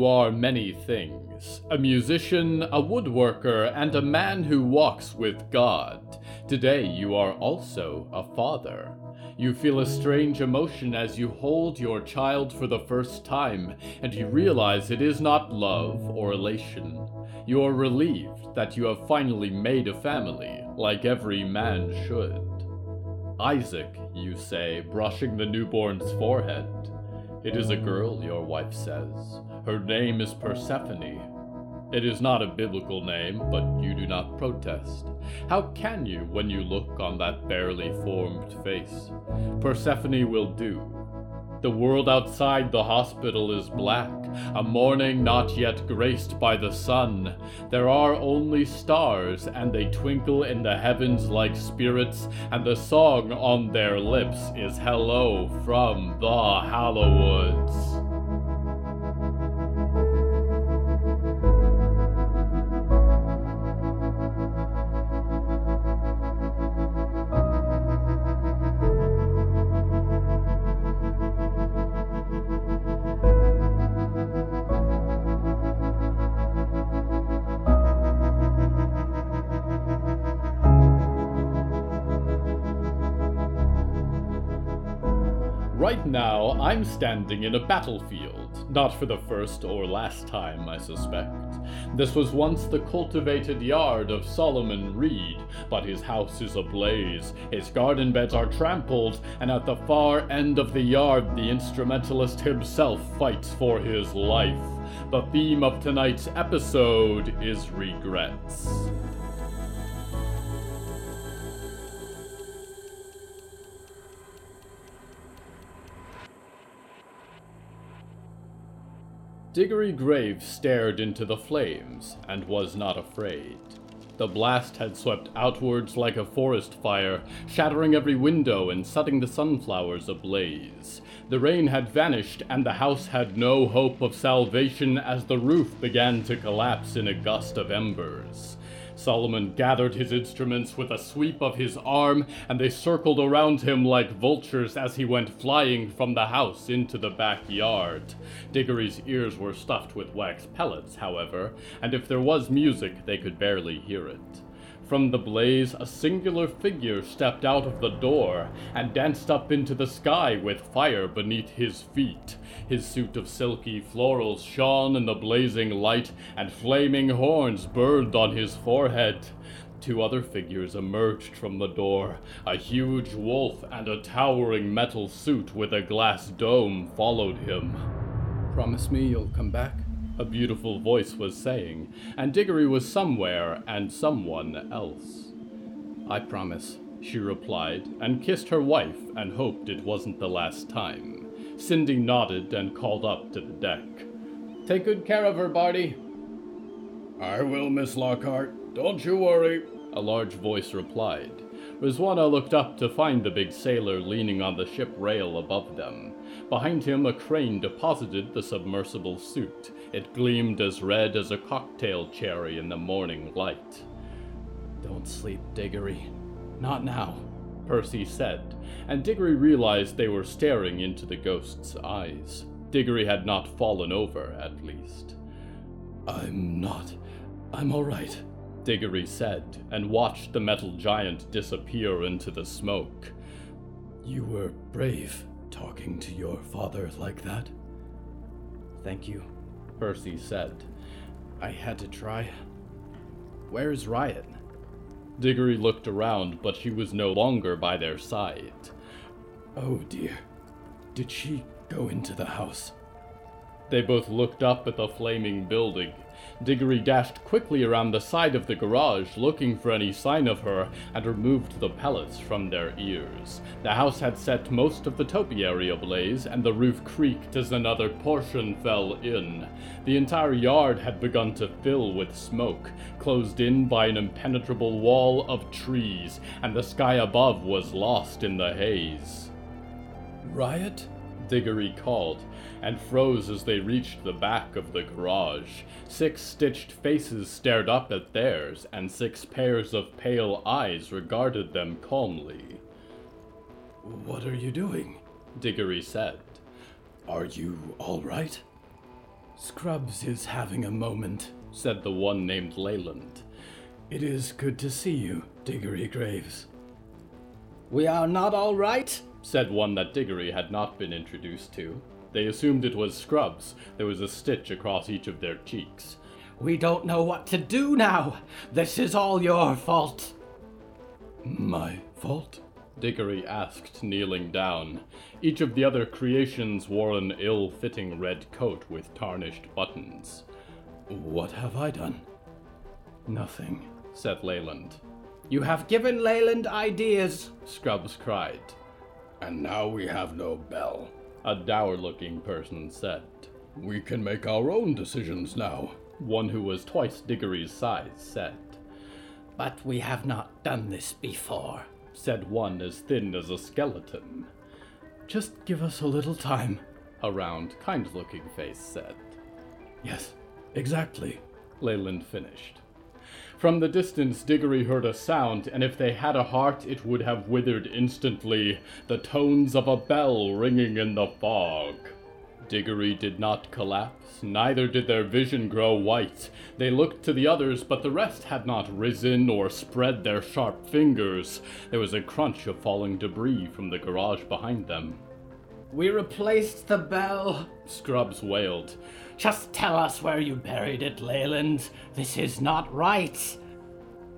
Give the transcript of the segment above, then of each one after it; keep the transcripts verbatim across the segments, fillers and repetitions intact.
who are many things, a musician, a woodworker, and a man who walks with God. Today you are also a father. You feel a strange emotion as you hold your child for the first time, and you realize it is not love or elation. You are relieved that you have finally made a family, like every man should. Isaac, you say, brushing the newborn's forehead. It is a girl, your wife says. Her name is Persephone. It is not a biblical name, but you do not protest. How can you when you look on that barely formed face? Persephone will do. The world outside the hospital is black, a morning not yet graced by the sun. There are only stars, and they twinkle in the heavens like spirits, and the song on their lips is Hello from the Hallowoods. Right now, I'm standing in a battlefield, not for the first or last time, I suspect. This was once the cultivated yard of Solomon Reed, but his house is ablaze, his garden beds are trampled, and at the far end of the yard the instrumentalist himself fights for his life. The theme of tonight's episode is regrets. Diggory Graves stared into the flames and was not afraid. The blast had swept outwards like a forest fire, shattering every window and setting the sunflowers ablaze. The rain had vanished and the house had no hope of salvation as the roof began to collapse in a gust of embers. Solomon gathered his instruments with a sweep of his arm, and they circled around him like vultures as he went flying from the house into the backyard. Diggory's ears were stuffed with wax pellets, however, and if there was music, they could barely hear it. From the blaze, a singular figure stepped out of the door and danced up into the sky with fire beneath his feet. His suit of silky florals shone in the blazing light, and flaming horns burned on his forehead. Two other figures emerged from the door, a huge wolf and a towering metal suit with a glass dome followed him. "Promise me you'll come back," a beautiful voice was saying, and Diggory was somewhere and someone else. "I promise," she replied, and kissed her wife and hoped it wasn't the last time. Cindy nodded and called up to the deck. "Take good care of her, Barty." "I will, Miss Lockhart. Don't you worry," a large voice replied. Rizwana looked up to find the big sailor leaning on the ship rail above them. Behind him, a crane deposited the submersible suit. It gleamed as red as a cocktail cherry in the morning light. "Don't sleep, Diggory. Not now," Percy said, and Diggory realized they were staring into the ghost's eyes. Diggory had not fallen over, at least. "I'm not. I'm all right," Diggory said, and watched the metal giant disappear into the smoke. "You were brave, talking to your father like that." "Thank you," Percy said. "I had to try. Where is Riot?" Diggory looked around, but she was no longer by their side. "Oh dear, did she go into the house?" They both looked up at the flaming building. Diggory dashed quickly around the side of the garage, looking for any sign of her, and removed the pellets from their ears. The house had set most of the topiary ablaze, and the roof creaked as another portion fell in. The entire yard had begun to fill with smoke, closed in by an impenetrable wall of trees, and the sky above was lost in the haze. "Riot?" Diggory called, and froze as they reached the back of the garage. Six stitched faces stared up at theirs, and six pairs of pale eyes regarded them calmly. "What are you doing?" Diggory said. "Are you all right?" Scrubs is having a moment, said the one named Leyland. It is good to see you, Diggory Graves. We are not all right, said one that Diggory had not been introduced to. They assumed it was Scrubs. There was a stitch across each of their cheeks. We don't know what to do now. This is all your fault. My fault? Diggory asked, kneeling down. Each of the other creations wore an ill-fitting red coat with tarnished buttons. What have I done? Nothing, said Leyland. You have given Leyland ideas, Scrubs cried. And now we have no bell, a dour-looking person said. We can make our own decisions now, one who was twice Diggory's size said. But we have not done this before, said one as thin as a skeleton. Just give us a little time, a round, kind-looking face said. Yes, exactly, Leyland finished. From the distance, Diggory heard a sound, and if they had a heart, it would have withered instantly, the tones of a bell ringing in the fog. Diggory did not collapse, neither did their vision grow white. They looked to the others, but the rest had not risen or spread their sharp fingers. There was a crunch of falling debris from the garage behind them. We replaced the bell, Scrubs wailed. Just tell us where you buried it, Leyland. This is not right.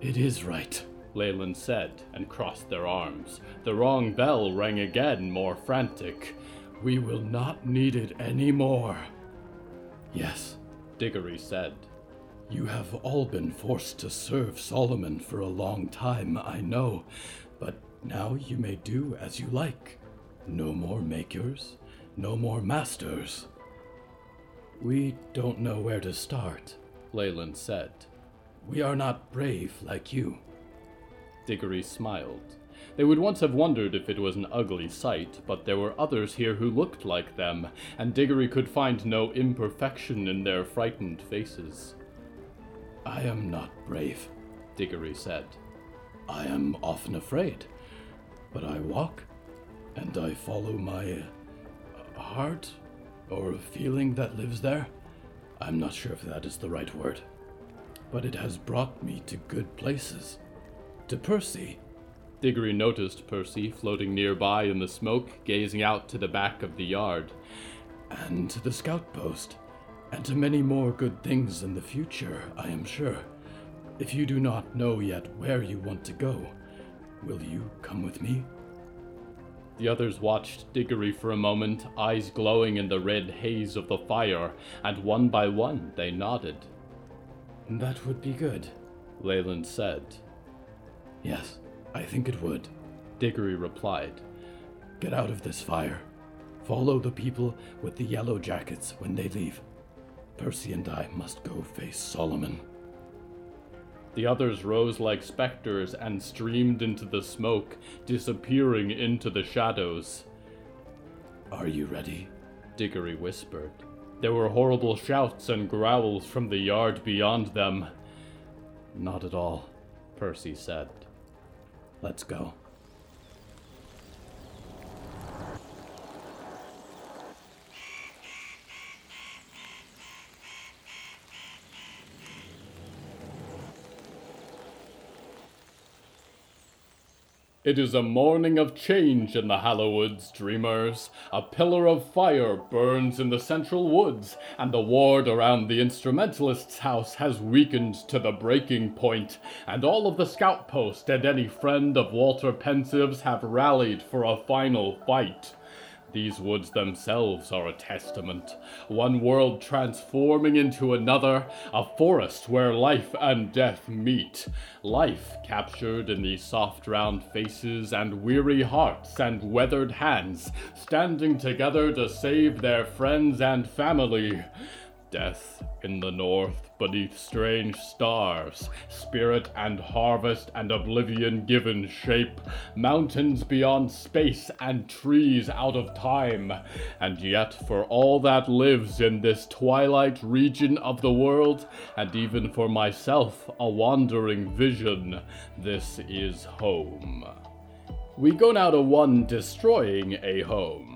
It is right, Leyland said, and crossed their arms. The wrong bell rang again, more frantic. We will not need it anymore. Yes, Diggory said. You have all been forced to serve Solomon for a long time, I know, but now you may do as you like. No more makers, no more masters. We don't know where to start, Leyland said. We are not brave like you. Diggory smiled. They would once have wondered if it was an ugly sight, but there were others here who looked like them, and Diggory could find no imperfection in their frightened faces. I am not brave, Diggory said. I am often afraid, but I walk, and I follow my uh, heart. Or a feeling that lives there. I'm not sure if that is the right word. But it has brought me to good places. To Percy. Diggory noticed Percy floating nearby in the smoke, gazing out to the back of the yard. And to the scout post. And to many more good things in the future, I am sure. If you do not know yet where you want to go, will you come with me? The others watched Diggory for a moment, eyes glowing in the red haze of the fire, and one by one they nodded. That would be good, Leyland said. Yes, I think it would, Diggory replied. Get out of this fire. Follow the people with the yellow jackets when they leave. Percy and I must go face Solomon. The others rose like specters and streamed into the smoke, disappearing into the shadows. Are you ready? Diggory whispered. There were horrible shouts and growls from the yard beyond them. Not at all, Percy said. Let's go. It is a morning of change in the Hallowoods, dreamers. A pillar of fire burns in the central woods, and the ward around the instrumentalist's house has weakened to the breaking point, and all of the scout post and any friend of Walter Pensive's have rallied for a final fight. These woods themselves are a testament, one world transforming into another, a forest where life and death meet, life captured in these soft round faces and weary hearts and weathered hands, standing together to save their friends and family. Death in the north beneath strange stars, spirit and harvest and oblivion given shape, mountains beyond space and trees out of time. And yet for all that lives in this twilight region of the world, and even for myself, a wandering vision, this is home. We go now to one destroying a home.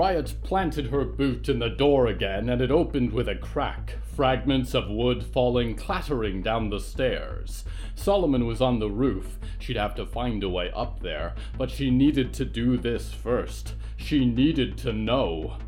Riot planted her boot in the door again, and it opened with a crack, fragments of wood falling clattering down the stairs. Solomon was on the roof. She'd have to find a way up there, but she needed to do this first. She needed to know.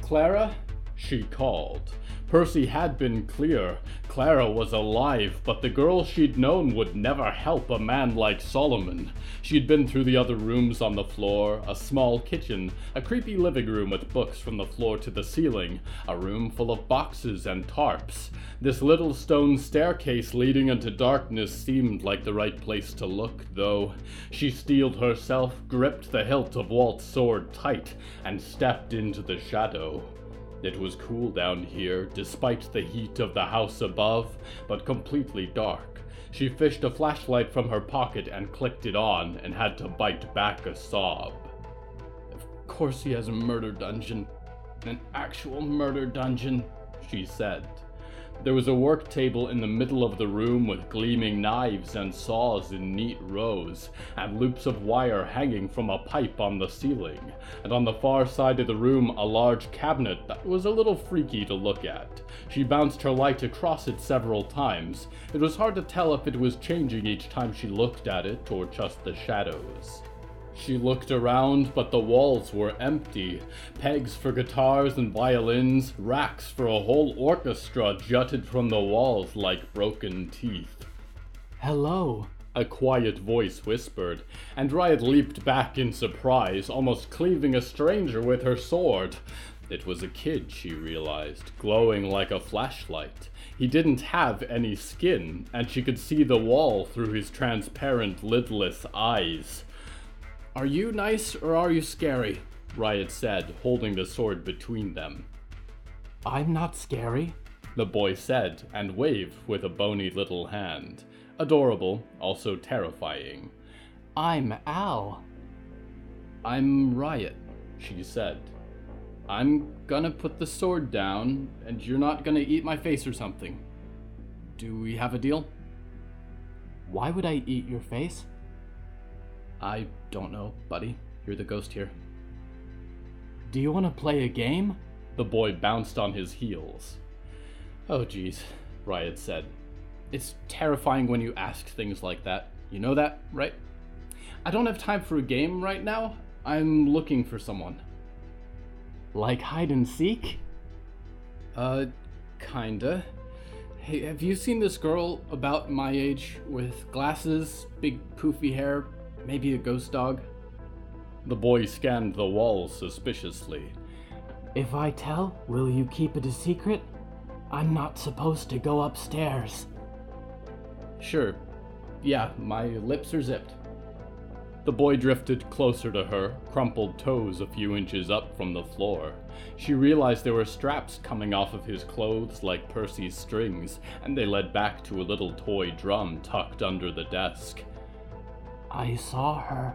Clara? She called. Percy had been clear. Clara was alive, but the girl she'd known would never help a man like Solomon. She'd been through the other rooms on the floor, a small kitchen, a creepy living room with books from the floor to the ceiling, a room full of boxes and tarps. This little stone staircase leading into darkness seemed like the right place to look, though. She steeled herself, gripped the hilt of Walt's sword tight, and stepped into the shadow. It was cool down here, despite the heat of the house above, but completely dark. She fished a flashlight from her pocket and clicked it on, and had to bite back a sob. Of course he has a murder dungeon. An actual murder dungeon, she said. There was a work table in the middle of the room with gleaming knives and saws in neat rows, and loops of wire hanging from a pipe on the ceiling, and on the far side of the room a large cabinet that was a little freaky to look at. She bounced her light across it several times. It was hard to tell if it was changing each time she looked at it or just the shadows. She looked around, but the walls were empty. Pegs for guitars and violins, racks for a whole orchestra jutted from the walls like broken teeth. "Hello," a quiet voice whispered, and Riot leaped back in surprise, almost cleaving a stranger with her sword. It was a kid, she realized, glowing like a flashlight. He didn't have any skin, and she could see the wall through his transparent, lidless eyes. "Are you nice or are you scary?" Riot said, holding the sword between them. "I'm not scary," the boy said, and waved with a bony little hand. Adorable, also terrifying. "I'm Al." "I'm Riot," she said. "I'm gonna put the sword down, and you're not gonna eat my face or something. Do we have a deal?" "Why would I eat your face?" "I don't know, buddy. You're the ghost here." "Do you want to play a game?" The boy bounced on his heels. "Oh, geez," Riot said. "It's terrifying when you ask things like that. You know that, right? I don't have time for a game right now. I'm looking for someone." "Like hide and seek?" Uh, kinda. "Hey, have you seen this girl about my age with glasses, big poofy hair? Maybe a ghost dog?" The boy scanned the walls suspiciously. "If I tell, will you keep it a secret? I'm not supposed to go upstairs." "Sure. Yeah, my lips are zipped." The boy drifted closer to her, crumpled toes a few inches up from the floor. She realized there were straps coming off of his clothes like Percy's strings, and they led back to a little toy drum tucked under the desk. "I saw her,"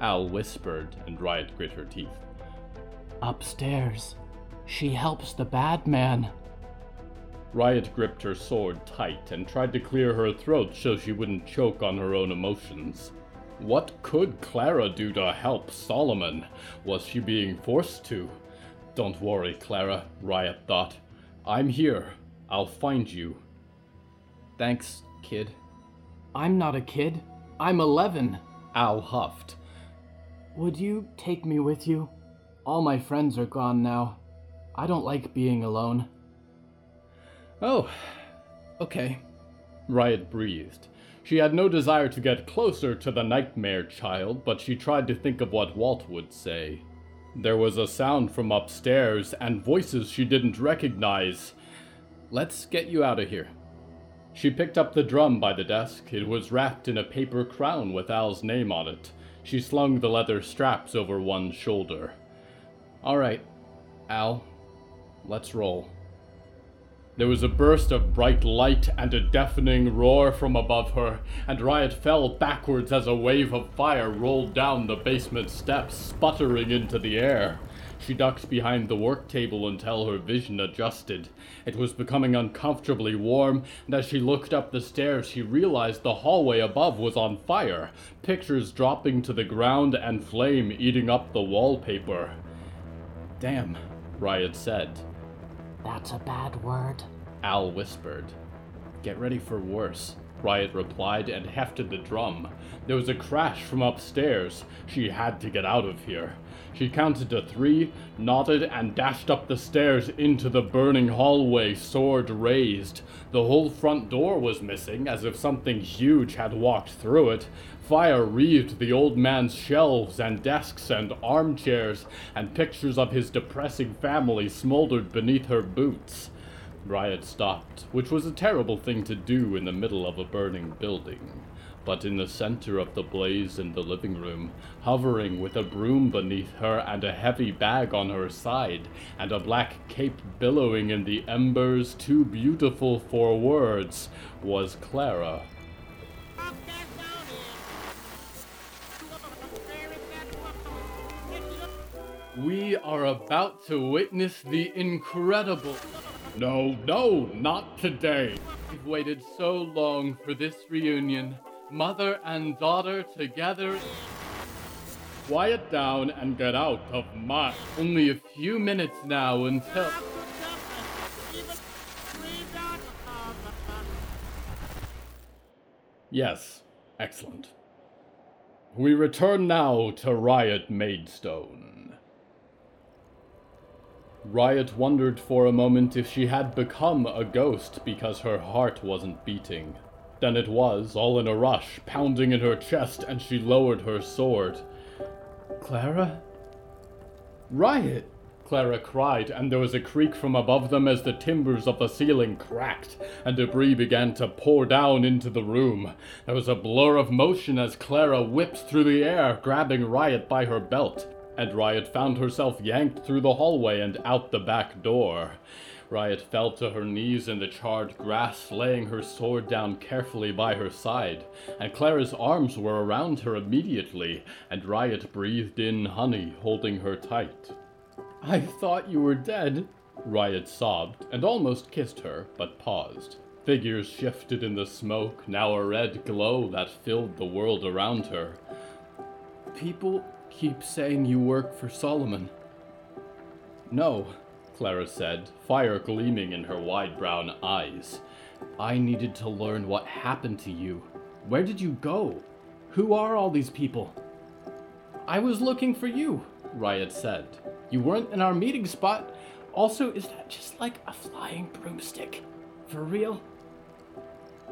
Al whispered, and Riot grit her teeth. "Upstairs. She helps the bad man." Riot gripped her sword tight and tried to clear her throat so she wouldn't choke on her own emotions. What could Clara do to help Solomon? Was she being forced to? "Don't worry, Clara," Riot thought. "I'm here. I'll find you." "Thanks, kid." "I'm not a kid. I'm eleven, Al huffed. "Would you take me with you? All my friends are gone now. I don't like being alone." "Oh, okay," Riot breathed. She had no desire to get closer to the nightmare child, but she tried to think of what Walt would say. There was a sound from upstairs and voices she didn't recognize. "Let's get you out of here." She picked up the drum by the desk. It was wrapped in a paper crown with Al's name on it. She slung the leather straps over one shoulder. "All right, Al, let's roll." There was a burst of bright light and a deafening roar from above her, and Riot fell backwards as a wave of fire rolled down the basement steps, sputtering into the air. She ducked behind the work table until her vision adjusted. It was becoming uncomfortably warm, and as she looked up the stairs, she realized the hallway above was on fire, pictures dropping to the ground and flame eating up the wallpaper. Damn, Riot said. That's a bad word, Al whispered. Get ready for worse, Riot replied and hefted the drum. There was a crash from upstairs. She had to get out of here. She counted to three, nodded, and dashed up the stairs into the burning hallway, sword raised. The whole front door was missing, as if something huge had walked through it. Fire wreathed the old man's shelves and desks and armchairs, and pictures of his depressing family smoldered beneath her boots. Riot stopped, which was a terrible thing to do in the middle of a burning building. But in the center of the blaze in the living room, hovering with a broom beneath her and a heavy bag on her side, and a black cape billowing in the embers too beautiful for words, was Clara. We are about to witness the incredible... No, no, not today. We've waited so long for this reunion. Mother and daughter together. Quiet down and get out of my... Only a few minutes now until... Yes, excellent. We return now to Riot Maidstone. Riot wondered for a moment if she had become a ghost because her heart wasn't beating. Then it was, all in a rush, pounding in her chest, and she lowered her sword. Clara? Riot! Clara cried, and there was a creak from above them as the timbers of the ceiling cracked, and debris began to pour down into the room. There was a blur of motion as Clara whipped through the air, grabbing Riot by her belt. And Riot found herself yanked through the hallway and out the back door. Riot fell to her knees in the charred grass, laying her sword down carefully by her side, and Clara's arms were around her immediately, and Riot breathed in honey, holding her tight. I thought you were dead, Riot sobbed, and almost kissed her, but paused. Figures shifted in the smoke, now a red glow that filled the world around her. People... keep saying you work for Solomon. No, Clara said, fire gleaming in her wide brown eyes. I needed to learn what happened to you. Where did you go? Who are all these people? I was looking for you, Riot said. You weren't in our meeting spot. Also, is that just like a flying broomstick? For real?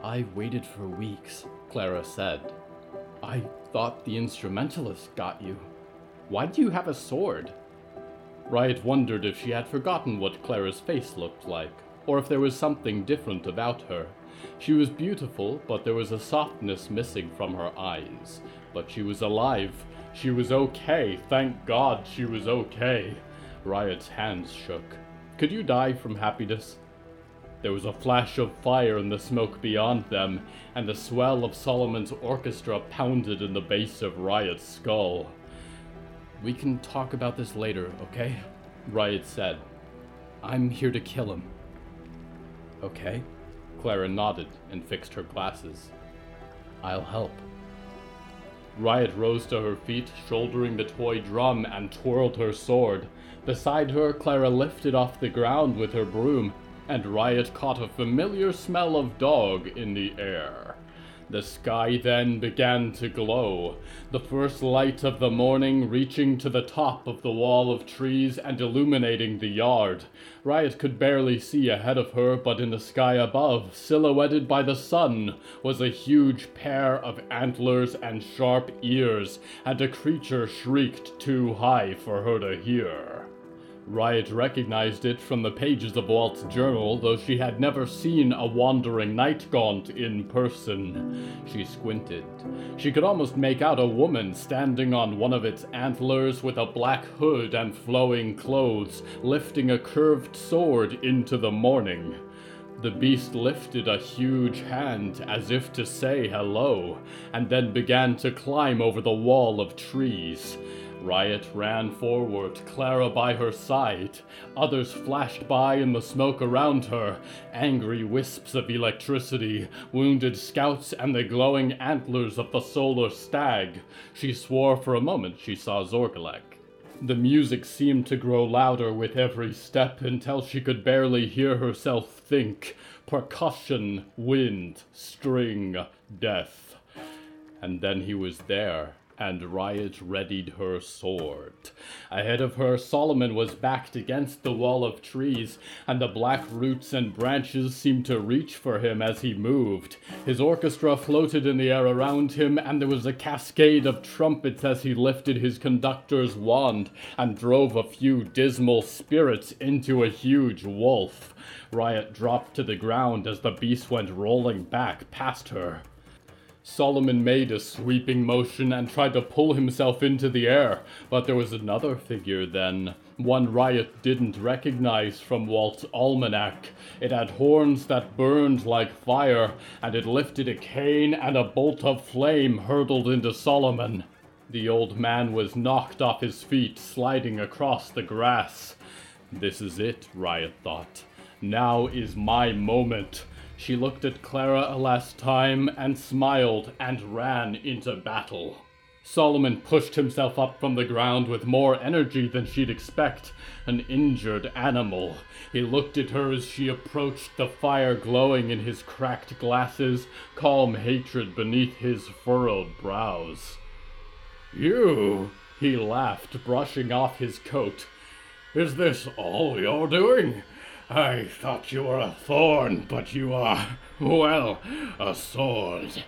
I waited for weeks, Clara said. I thought the instrumentalist got you. Why do you have a sword? Riot wondered if she had forgotten what Clara's face looked like, or if there was something different about her. She was beautiful, but there was a softness missing from her eyes. But she was alive. She was okay. Thank God she was okay. Riot's hands shook. Could you die from happiness? There was a flash of fire in the smoke beyond them, and the swell of Solomon's orchestra pounded in the base of Riot's skull. We can talk about this later, okay? Riot said. I'm here to kill him. Okay? Clara nodded and fixed her glasses. I'll help. Riot rose to her feet, shouldering the toy drum, and twirled her sword. Beside her, Clara lifted off the ground with her broom, and Riot caught a familiar smell of dog in the air. The sky then began to glow, the first light of the morning reaching to the top of the wall of trees and illuminating the yard. Riot could barely see ahead of her, but in the sky above, silhouetted by the sun, was a huge pair of antlers and sharp ears, and a creature shrieked too high for her to hear. Riot recognized it from the pages of Walt's journal, though she had never seen a wandering nightgaunt in person. She squinted. She could almost make out a woman standing on one of its antlers with a black hood and flowing clothes, lifting a curved sword into the morning. The beast lifted a huge hand as if to say hello, and then began to climb over the wall of trees. Riot ran forward, Clara by her side. Others flashed by in the smoke around her, angry wisps of electricity, wounded scouts, and the glowing antlers of the solar stag. She swore for a moment she saw Zorgolek. The music seemed to grow louder with every step until she could barely hear herself think. Percussion, wind, string, death. And then he was there, and Riot readied her sword. Ahead of her, Solomon was backed against the wall of trees, and the black roots and branches seemed to reach for him as he moved. His orchestra floated in the air around him, and there was a cascade of trumpets as he lifted his conductor's wand and drove a few dismal spirits into a huge wolf. Riot dropped to the ground as the beast went rolling back past her. Solomon made a sweeping motion and tried to pull himself into the air, but there was another figure then, one Riot didn't recognize from Walt's almanac. It had horns that burned like fire, and it lifted a cane, and a bolt of flame hurtled into Solomon. The old man was knocked off his feet, sliding across the grass. This is it, Riot thought. Now is my moment. She looked at Clara a last time and smiled and ran into battle. Solomon pushed himself up from the ground with more energy than she'd expect, an injured animal. He looked at her as she approached, the fire glowing in his cracked glasses, calm hatred beneath his furrowed brows. "You," he laughed, brushing off his coat. "Is this all you're doing? I thought you were a thorn, but you are, well, a sword."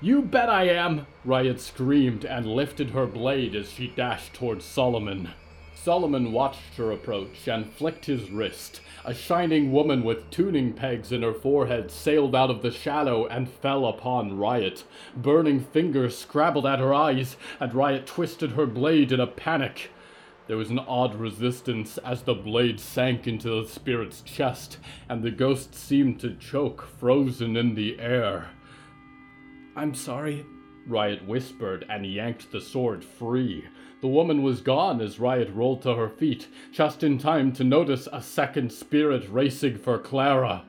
"You bet I am!" Riot screamed and lifted her blade as she dashed towards Solomon. Solomon watched her approach and flicked his wrist. A shining woman with tuning pegs in her forehead sailed out of the shadow and fell upon Riot. Burning fingers scrabbled at her eyes, and Riot twisted her blade in a panic. There was an odd resistance as the blade sank into the spirit's chest, and the ghost seemed to choke, frozen in the air. "I'm sorry," Riot whispered, and yanked the sword free. The woman was gone as Riot rolled to her feet, just in time to notice a second spirit racing for Clara.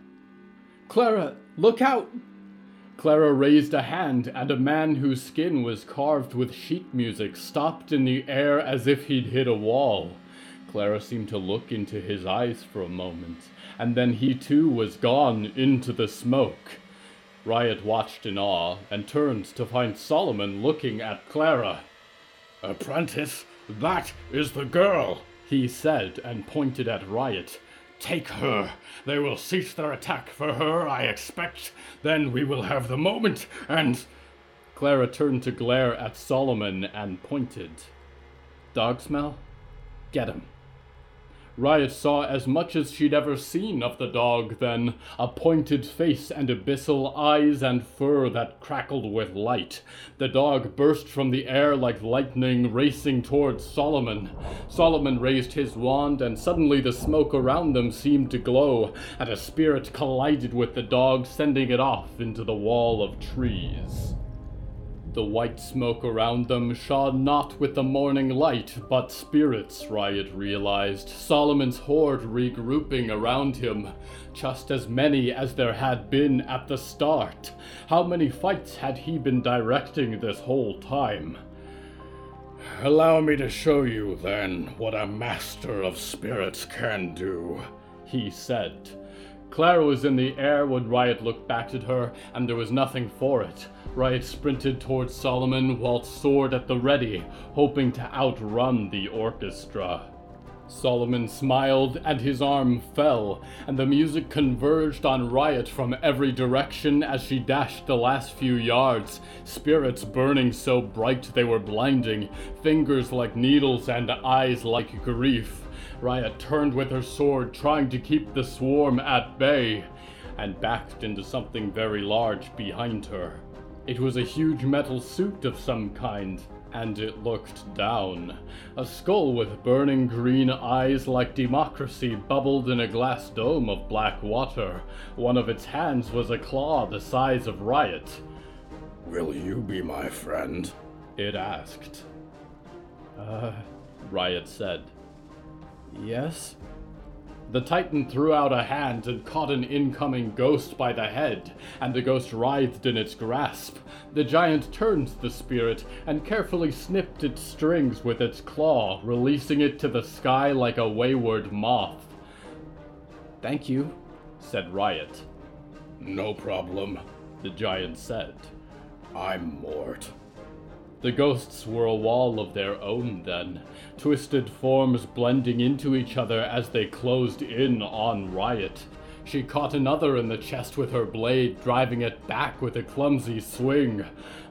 "Clara, look out!" Clara raised a hand, and a man whose skin was carved with sheet music stopped in the air as if he'd hit a wall. Clara seemed to look into his eyes for a moment, and then he too was gone into the smoke. Riot watched in awe, and turned to find Solomon looking at Clara. "Apprentice, that is the girl," he said, and pointed at Riot. "Take her. They will cease their attack for her, I expect. Then we will have the moment, and—" Clara turned to glare at Solomon and pointed. "Dog smell? Get him." Riot saw as much as she'd ever seen of the dog then, a pointed face and abyssal eyes and fur that crackled with light. The dog burst from the air like lightning, racing towards Solomon. Solomon raised his wand, and suddenly the smoke around them seemed to glow, and a spirit collided with the dog, sending it off into the wall of trees. The white smoke around them shone not with the morning light, but spirits, Riot realized, Solomon's horde regrouping around him. Just as many as there had been at the start. How many fights had he been directing this whole time? "Allow me to show you, then, what a master of spirits can do," he said. Clara was in the air when Riot looked back at her, and there was nothing for it. Riot sprinted towards Solomon, Walt's sword at the ready, hoping to outrun the orchestra. Solomon smiled, and his arm fell, and the music converged on Riot from every direction as she dashed the last few yards, spirits burning so bright they were blinding, fingers like needles and eyes like grief. Riot turned with her sword, trying to keep the swarm at bay, and backed into something very large behind her. It was a huge metal suit of some kind, and it looked down. A skull with burning green eyes like democracy bubbled in a glass dome of black water. One of its hands was a claw the size of Riot. "Will you be my friend?" it asked. "Uh," Riot said. "Yes?" The Titan threw out a hand and caught an incoming ghost by the head, and the ghost writhed in its grasp. The giant turned the spirit and carefully snipped its strings with its claw, releasing it to the sky like a wayward moth. "Thank you," said Riot. "No problem," the giant said. "I'm Mort." The ghosts were a wall of their own then, twisted forms blending into each other as they closed in on Riot. She caught another in the chest with her blade, driving it back with a clumsy swing.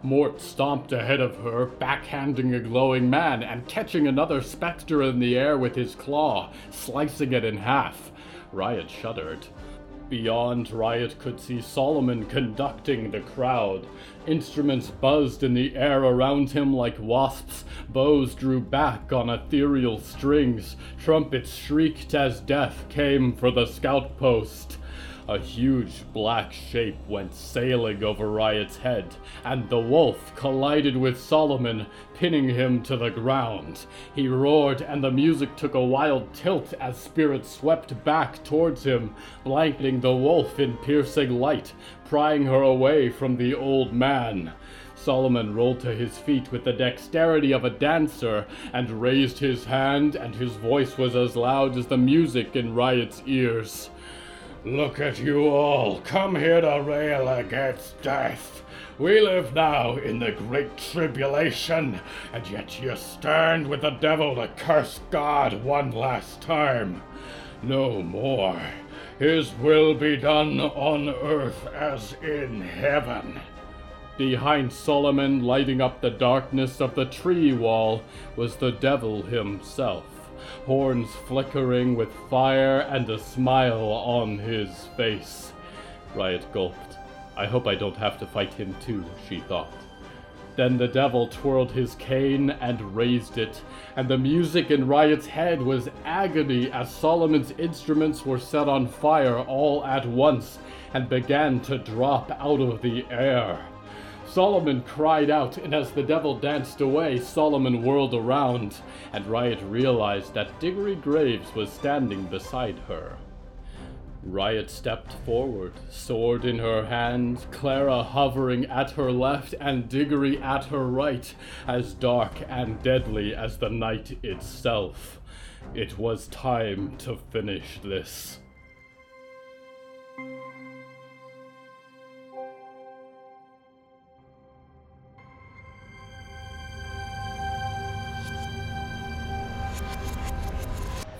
Mort stomped ahead of her, backhanding a glowing man and catching another specter in the air with his claw, slicing it in half. Riot shuddered. Beyond, Riot could see Solomon conducting the crowd. Instruments buzzed in the air around him like wasps, bows drew back on ethereal strings, trumpets shrieked as death came for the scout post. A huge black shape went sailing over Riot's head, and the wolf collided with Solomon, pinning him to the ground. He roared, and the music took a wild tilt as spirit swept back towards him, blanketing the wolf in piercing light, prying her away from the old man. Solomon rolled to his feet with the dexterity of a dancer, and raised his hand, and his voice was as loud as the music in Riot's ears. "Look at you all, come here to rail against death. We live now in the great tribulation, and yet you stand with the devil to curse God one last time. No more. His will be done on earth as in heaven." Behind Solomon, lighting up the darkness of the tree wall, was the devil himself, horns flickering with fire and a smile on his face. Riot gulped. "I hope I don't have to fight him too," she thought. Then the devil twirled his cane and raised it, and the music in Riot's head was agony as Solomon's instruments were set on fire all at once and began to drop out of the air. Solomon cried out, and as the devil danced away, Solomon whirled around, and Riot realized that Diggory Graves was standing beside her. Riot stepped forward, sword in her hand, Clara hovering at her left and Diggory at her right, as dark and deadly as the night itself. It was time to finish this.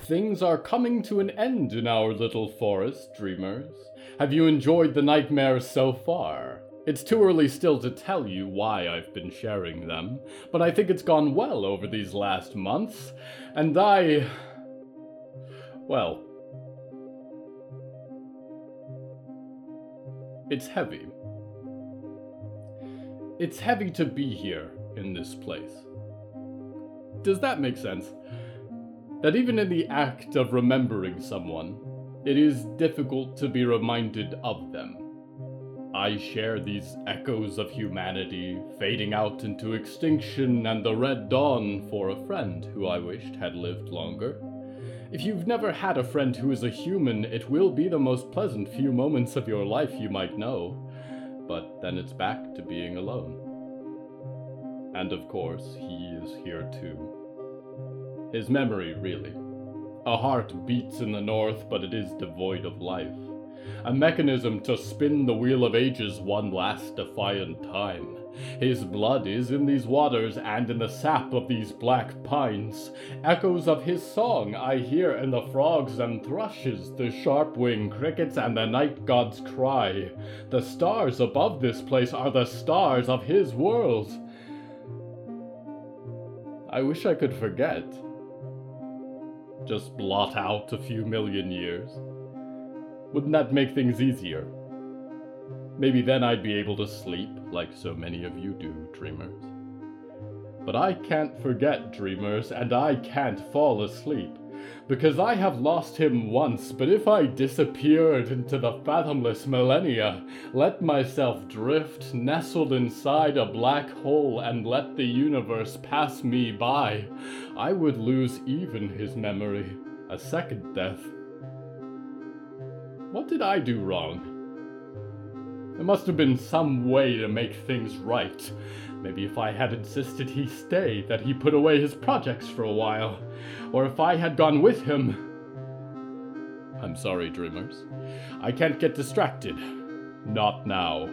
Things are coming to an end in our little forest, dreamers. Have you enjoyed the nightmares so far? It's too early still to tell you why I've been sharing them, but I think it's gone well over these last months, and I... well... it's heavy. It's heavy to be here in this place. Does that make sense? That even in the act of remembering someone, it is difficult to be reminded of them. I share these echoes of humanity fading out into extinction and the red dawn for a friend who I wished had lived longer. If you've never had a friend who is a human, it will be the most pleasant few moments of your life you might know, but then it's back to being alone. And of course, he is here too. His memory, really. A heart beats in the north, but it is devoid of life. A mechanism to spin the wheel of ages one last defiant time. His blood is in these waters and in the sap of these black pines. Echoes of his song I hear in the frogs and thrushes, the sharp-winged crickets and the night god's cry. The stars above this place are the stars of his world. I wish I could forget. Just blot out a few million years. Wouldn't that make things easier? Maybe then I'd be able to sleep like so many of you do, dreamers. But I can't forget, dreamers, and I can't fall asleep, because I have lost him once, but if I disappeared into the fathomless millennia, let myself drift, nestled inside a black hole, and let the universe pass me by, I would lose even his memory, a second death. What did I do wrong? There must have been some way to make things right. Maybe if I had insisted he stay, that he put away his projects for a while, or if I had gone with him. I'm sorry, dreamers. I can't get distracted. Not now.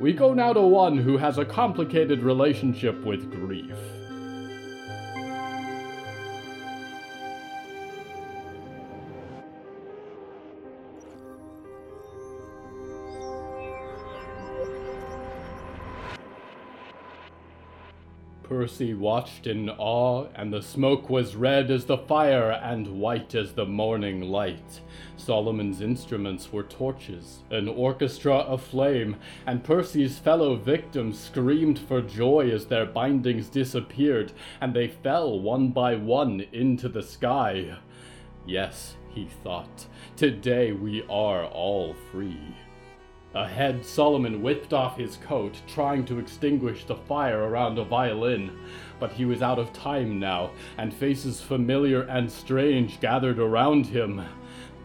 We go now to one who has a complicated relationship with grief. Percy watched in awe, and the smoke was red as the fire and white as the morning light. Solomon's instruments were torches, an orchestra aflame, and Percy's fellow victims screamed for joy as their bindings disappeared, and they fell one by one into the sky. Yes, he thought, today we are all free. Ahead, Solomon whipped off his coat, trying to extinguish the fire around a violin. But he was out of time now, and faces familiar and strange gathered around him.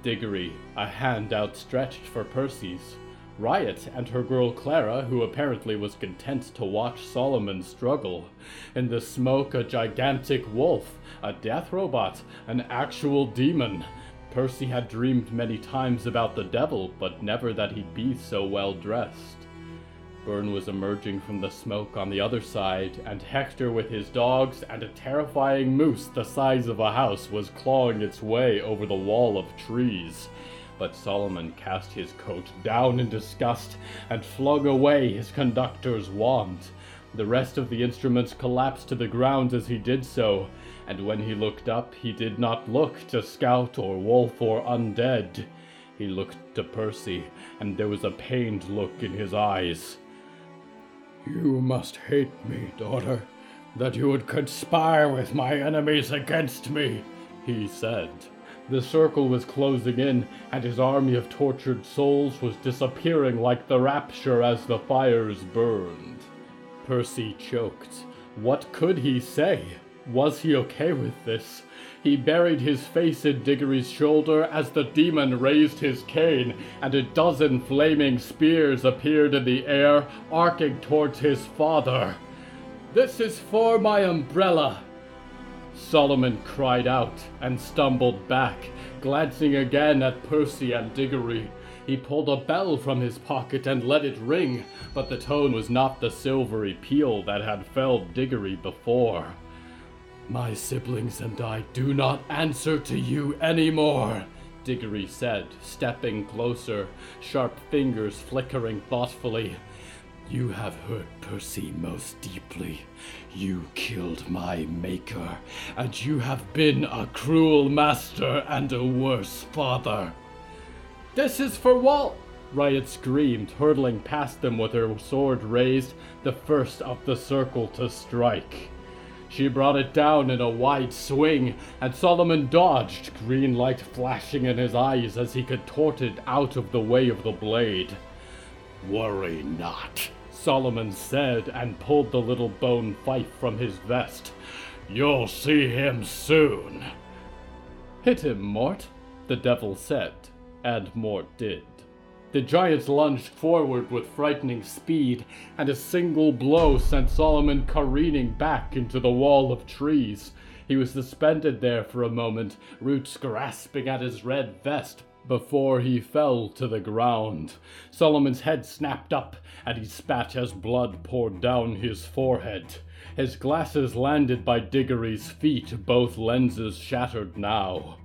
Diggory, a hand outstretched for Percy's. Riot and her girl Clara, who apparently was content to watch Solomon struggle. In the smoke, a gigantic wolf, a death robot, an actual demon. Percy had dreamed many times about the devil, but never that he'd be so well dressed. Byrne was emerging from the smoke on the other side, and Hector with his dogs and a terrifying moose the size of a house was clawing its way over the wall of trees. But Solomon cast his coat down in disgust and flung away his conductor's wand. The rest of the instruments collapsed to the ground as he did so, and when he looked up, he did not look to scout or wolf or undead. He looked to Percy, and there was a pained look in his eyes. You must hate me, daughter, that you would conspire with my enemies against me, he said. The circle was closing in, and his army of tortured souls was disappearing like the rapture as the fires burned. Percy choked. What could he say? Was he okay with this? He buried his face in Diggory's shoulder as the demon raised his cane, and a dozen flaming spears appeared in the air, arcing towards his father. This is for my umbrella! Solomon cried out and stumbled back, glancing again at Percy and Diggory. He pulled a bell from his pocket and let it ring, but the tone was not the silvery peal that had felled Diggory before. My siblings and I do not answer to you anymore, Diggory said, stepping closer, sharp fingers flickering thoughtfully. You have hurt Percy most deeply. You killed my maker, and you have been a cruel master and a worse father. This is for Walt! Riot screamed, hurtling past them with her sword raised, the first of the circle to strike. She brought it down in a wide swing, and Solomon dodged, green light flashing in his eyes as he contorted out of the way of the blade. Worry not, Solomon said, and pulled the little bone fife from his vest. You'll see him soon. Hit him, Mort, the devil said. And Mort did. The giants lunged forward with frightening speed, and a single blow sent Solomon careening back into the wall of trees. He was suspended there for a moment, roots grasping at his red vest, before he fell to the ground. Solomon's head snapped up, and he spat as blood poured down his forehead. His glasses landed by Diggory's feet, both lenses shattered now.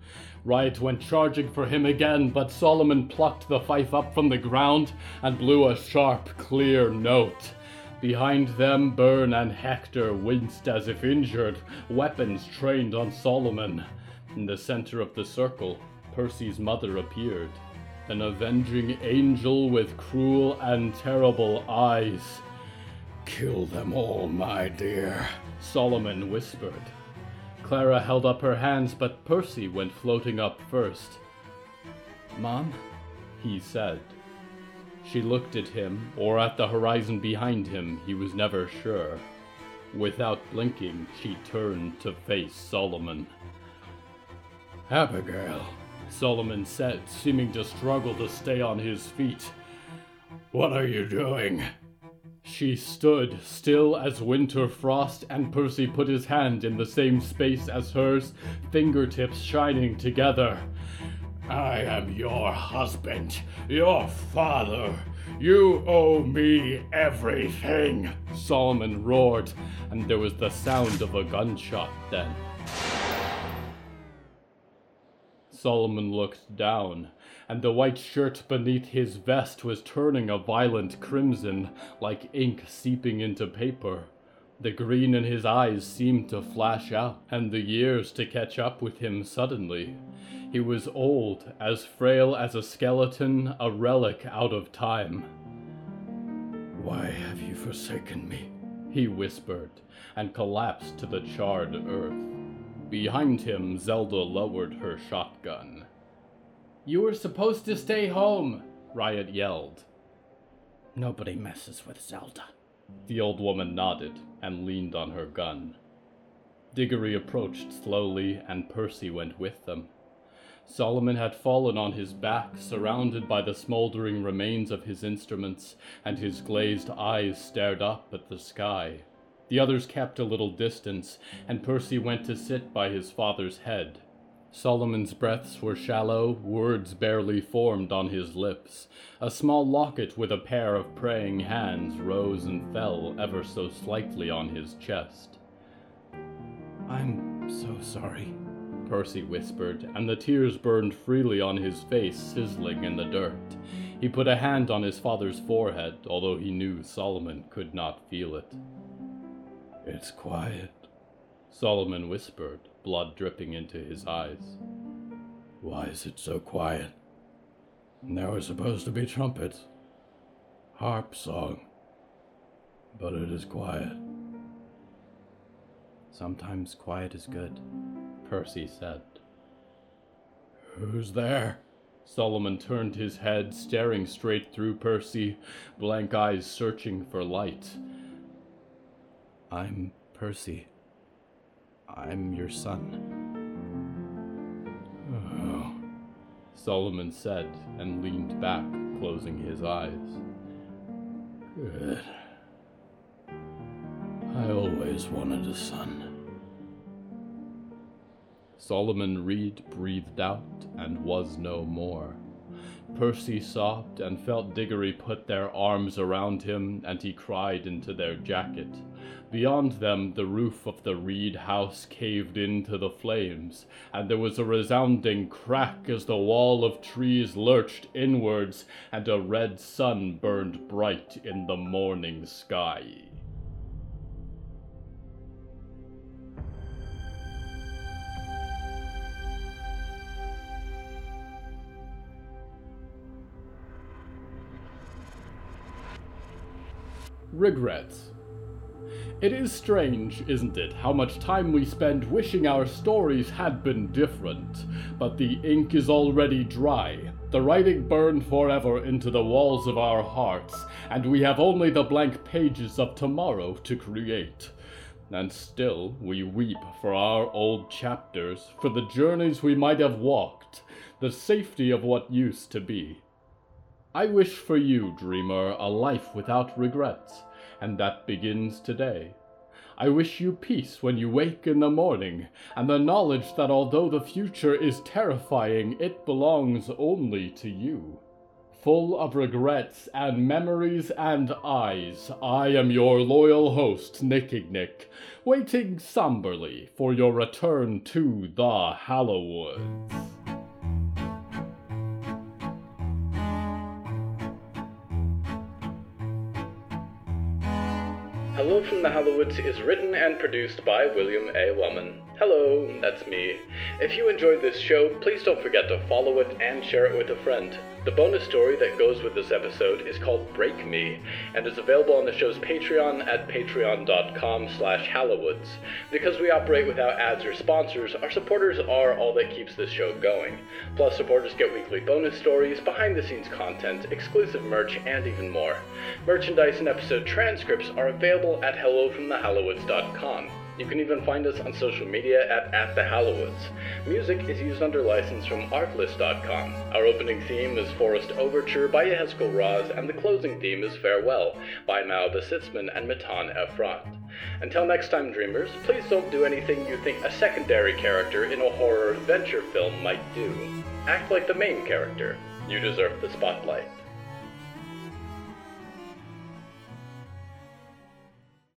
Riot went charging for him again, but Solomon plucked the fife up from the ground and blew a sharp, clear note. Behind them, Byrne and Hector winced as if injured, weapons trained on Solomon. In the center of the circle, Percy's mother appeared, an avenging angel with cruel and terrible eyes. Kill them all, my dear, Solomon whispered. Clara held up her hands, but Percy went floating up first. Mom? He said. She looked at him, or at the horizon behind him, he was never sure. Without blinking, she turned to face Solomon. Abigail, Solomon said, seeming to struggle to stay on his feet. "What are you doing?" She stood, still as winter frost, and Percy put his hand in the same space as hers, fingertips shining together. "I am your husband, your father. You owe me everything," Solomon roared, and there was the sound of a gunshot then. Solomon looked down, and the white shirt beneath his vest was turning a violent crimson, like ink seeping into paper. The green in his eyes seemed to flash out, and the years to catch up with him suddenly. He was old, as frail as a skeleton, a relic out of time. "Why have you forsaken me?" he whispered, and collapsed to the charred earth. Behind him, Zelda lowered her shotgun. "You were supposed to stay home," Riot yelled. "Nobody messes with Zelda." The old woman nodded and leaned on her gun. Diggory approached slowly, and Percy went with them. Solomon had fallen on his back, surrounded by the smoldering remains of his instruments, and his glazed eyes stared up at the sky. The others kept a little distance, and Percy went to sit by his father's head. Solomon's breaths were shallow, words barely formed on his lips. A small locket with a pair of praying hands rose and fell ever so slightly on his chest. "I'm so sorry," Percy whispered, and the tears burned freely on his face, sizzling in the dirt. He put a hand on his father's forehead, although he knew Solomon could not feel it. "It's quiet," Solomon whispered, blood dripping into his eyes. "Why is it so quiet? There were supposed to be trumpets, harp song, but it is quiet." "Sometimes quiet is good," Percy said. "Who's there?" Solomon turned his head, staring straight through Percy, blank eyes searching for light. "I'm Percy. I'm your son." "Oh," Solomon said, and leaned back, closing his eyes. "Good. I always wanted a son." Solomon Reed breathed out and was no more. Percy sobbed and felt Diggory put their arms around him, and he cried into their jacket. Beyond them, the roof of the Reed house caved into the flames, and there was a resounding crack as the wall of trees lurched inwards, and a red sun burned bright in the morning sky. Regrets. It is strange, isn't it, how much time we spend wishing our stories had been different. But the ink is already dry, the writing burned forever into the walls of our hearts, and we have only the blank pages of tomorrow to create. And still we weep for our old chapters, for the journeys we might have walked, the safety of what used to be. I wish for you, dreamer, a life without regrets, and that begins today. I wish you peace when you wake in the morning, and the knowledge that although the future is terrifying, it belongs only to you. Full of regrets and memories and eyes, I am your loyal host, Nicky Nick, waiting somberly for your return to the Hallowoods. Hello from the Hallowoods is written and produced by William A. Wellman. Hello, that's me. If you enjoyed this show, please don't forget to follow it and share it with a friend. The bonus story that goes with this episode is called Break Me, and is available on the show's Patreon at patreon.com slash Hallowoods. Because we operate without ads or sponsors, our supporters are all that keeps this show going. Plus, supporters get weekly bonus stories, behind-the-scenes content, exclusive merch, and even more. Merchandise and episode transcripts are available at hello from the hallowoods dot com. You can even find us on social media at, at the Hallowoods. Music is used under license from Artlist dot com. Our opening theme is Forest Overture by Eskel Raz, and the closing theme is Farewell by Mao the Sitzman and Mithan Efron. Until next time, dreamers, please don't do anything you think a secondary character in a horror adventure film might do. Act like the main character. You deserve the spotlight.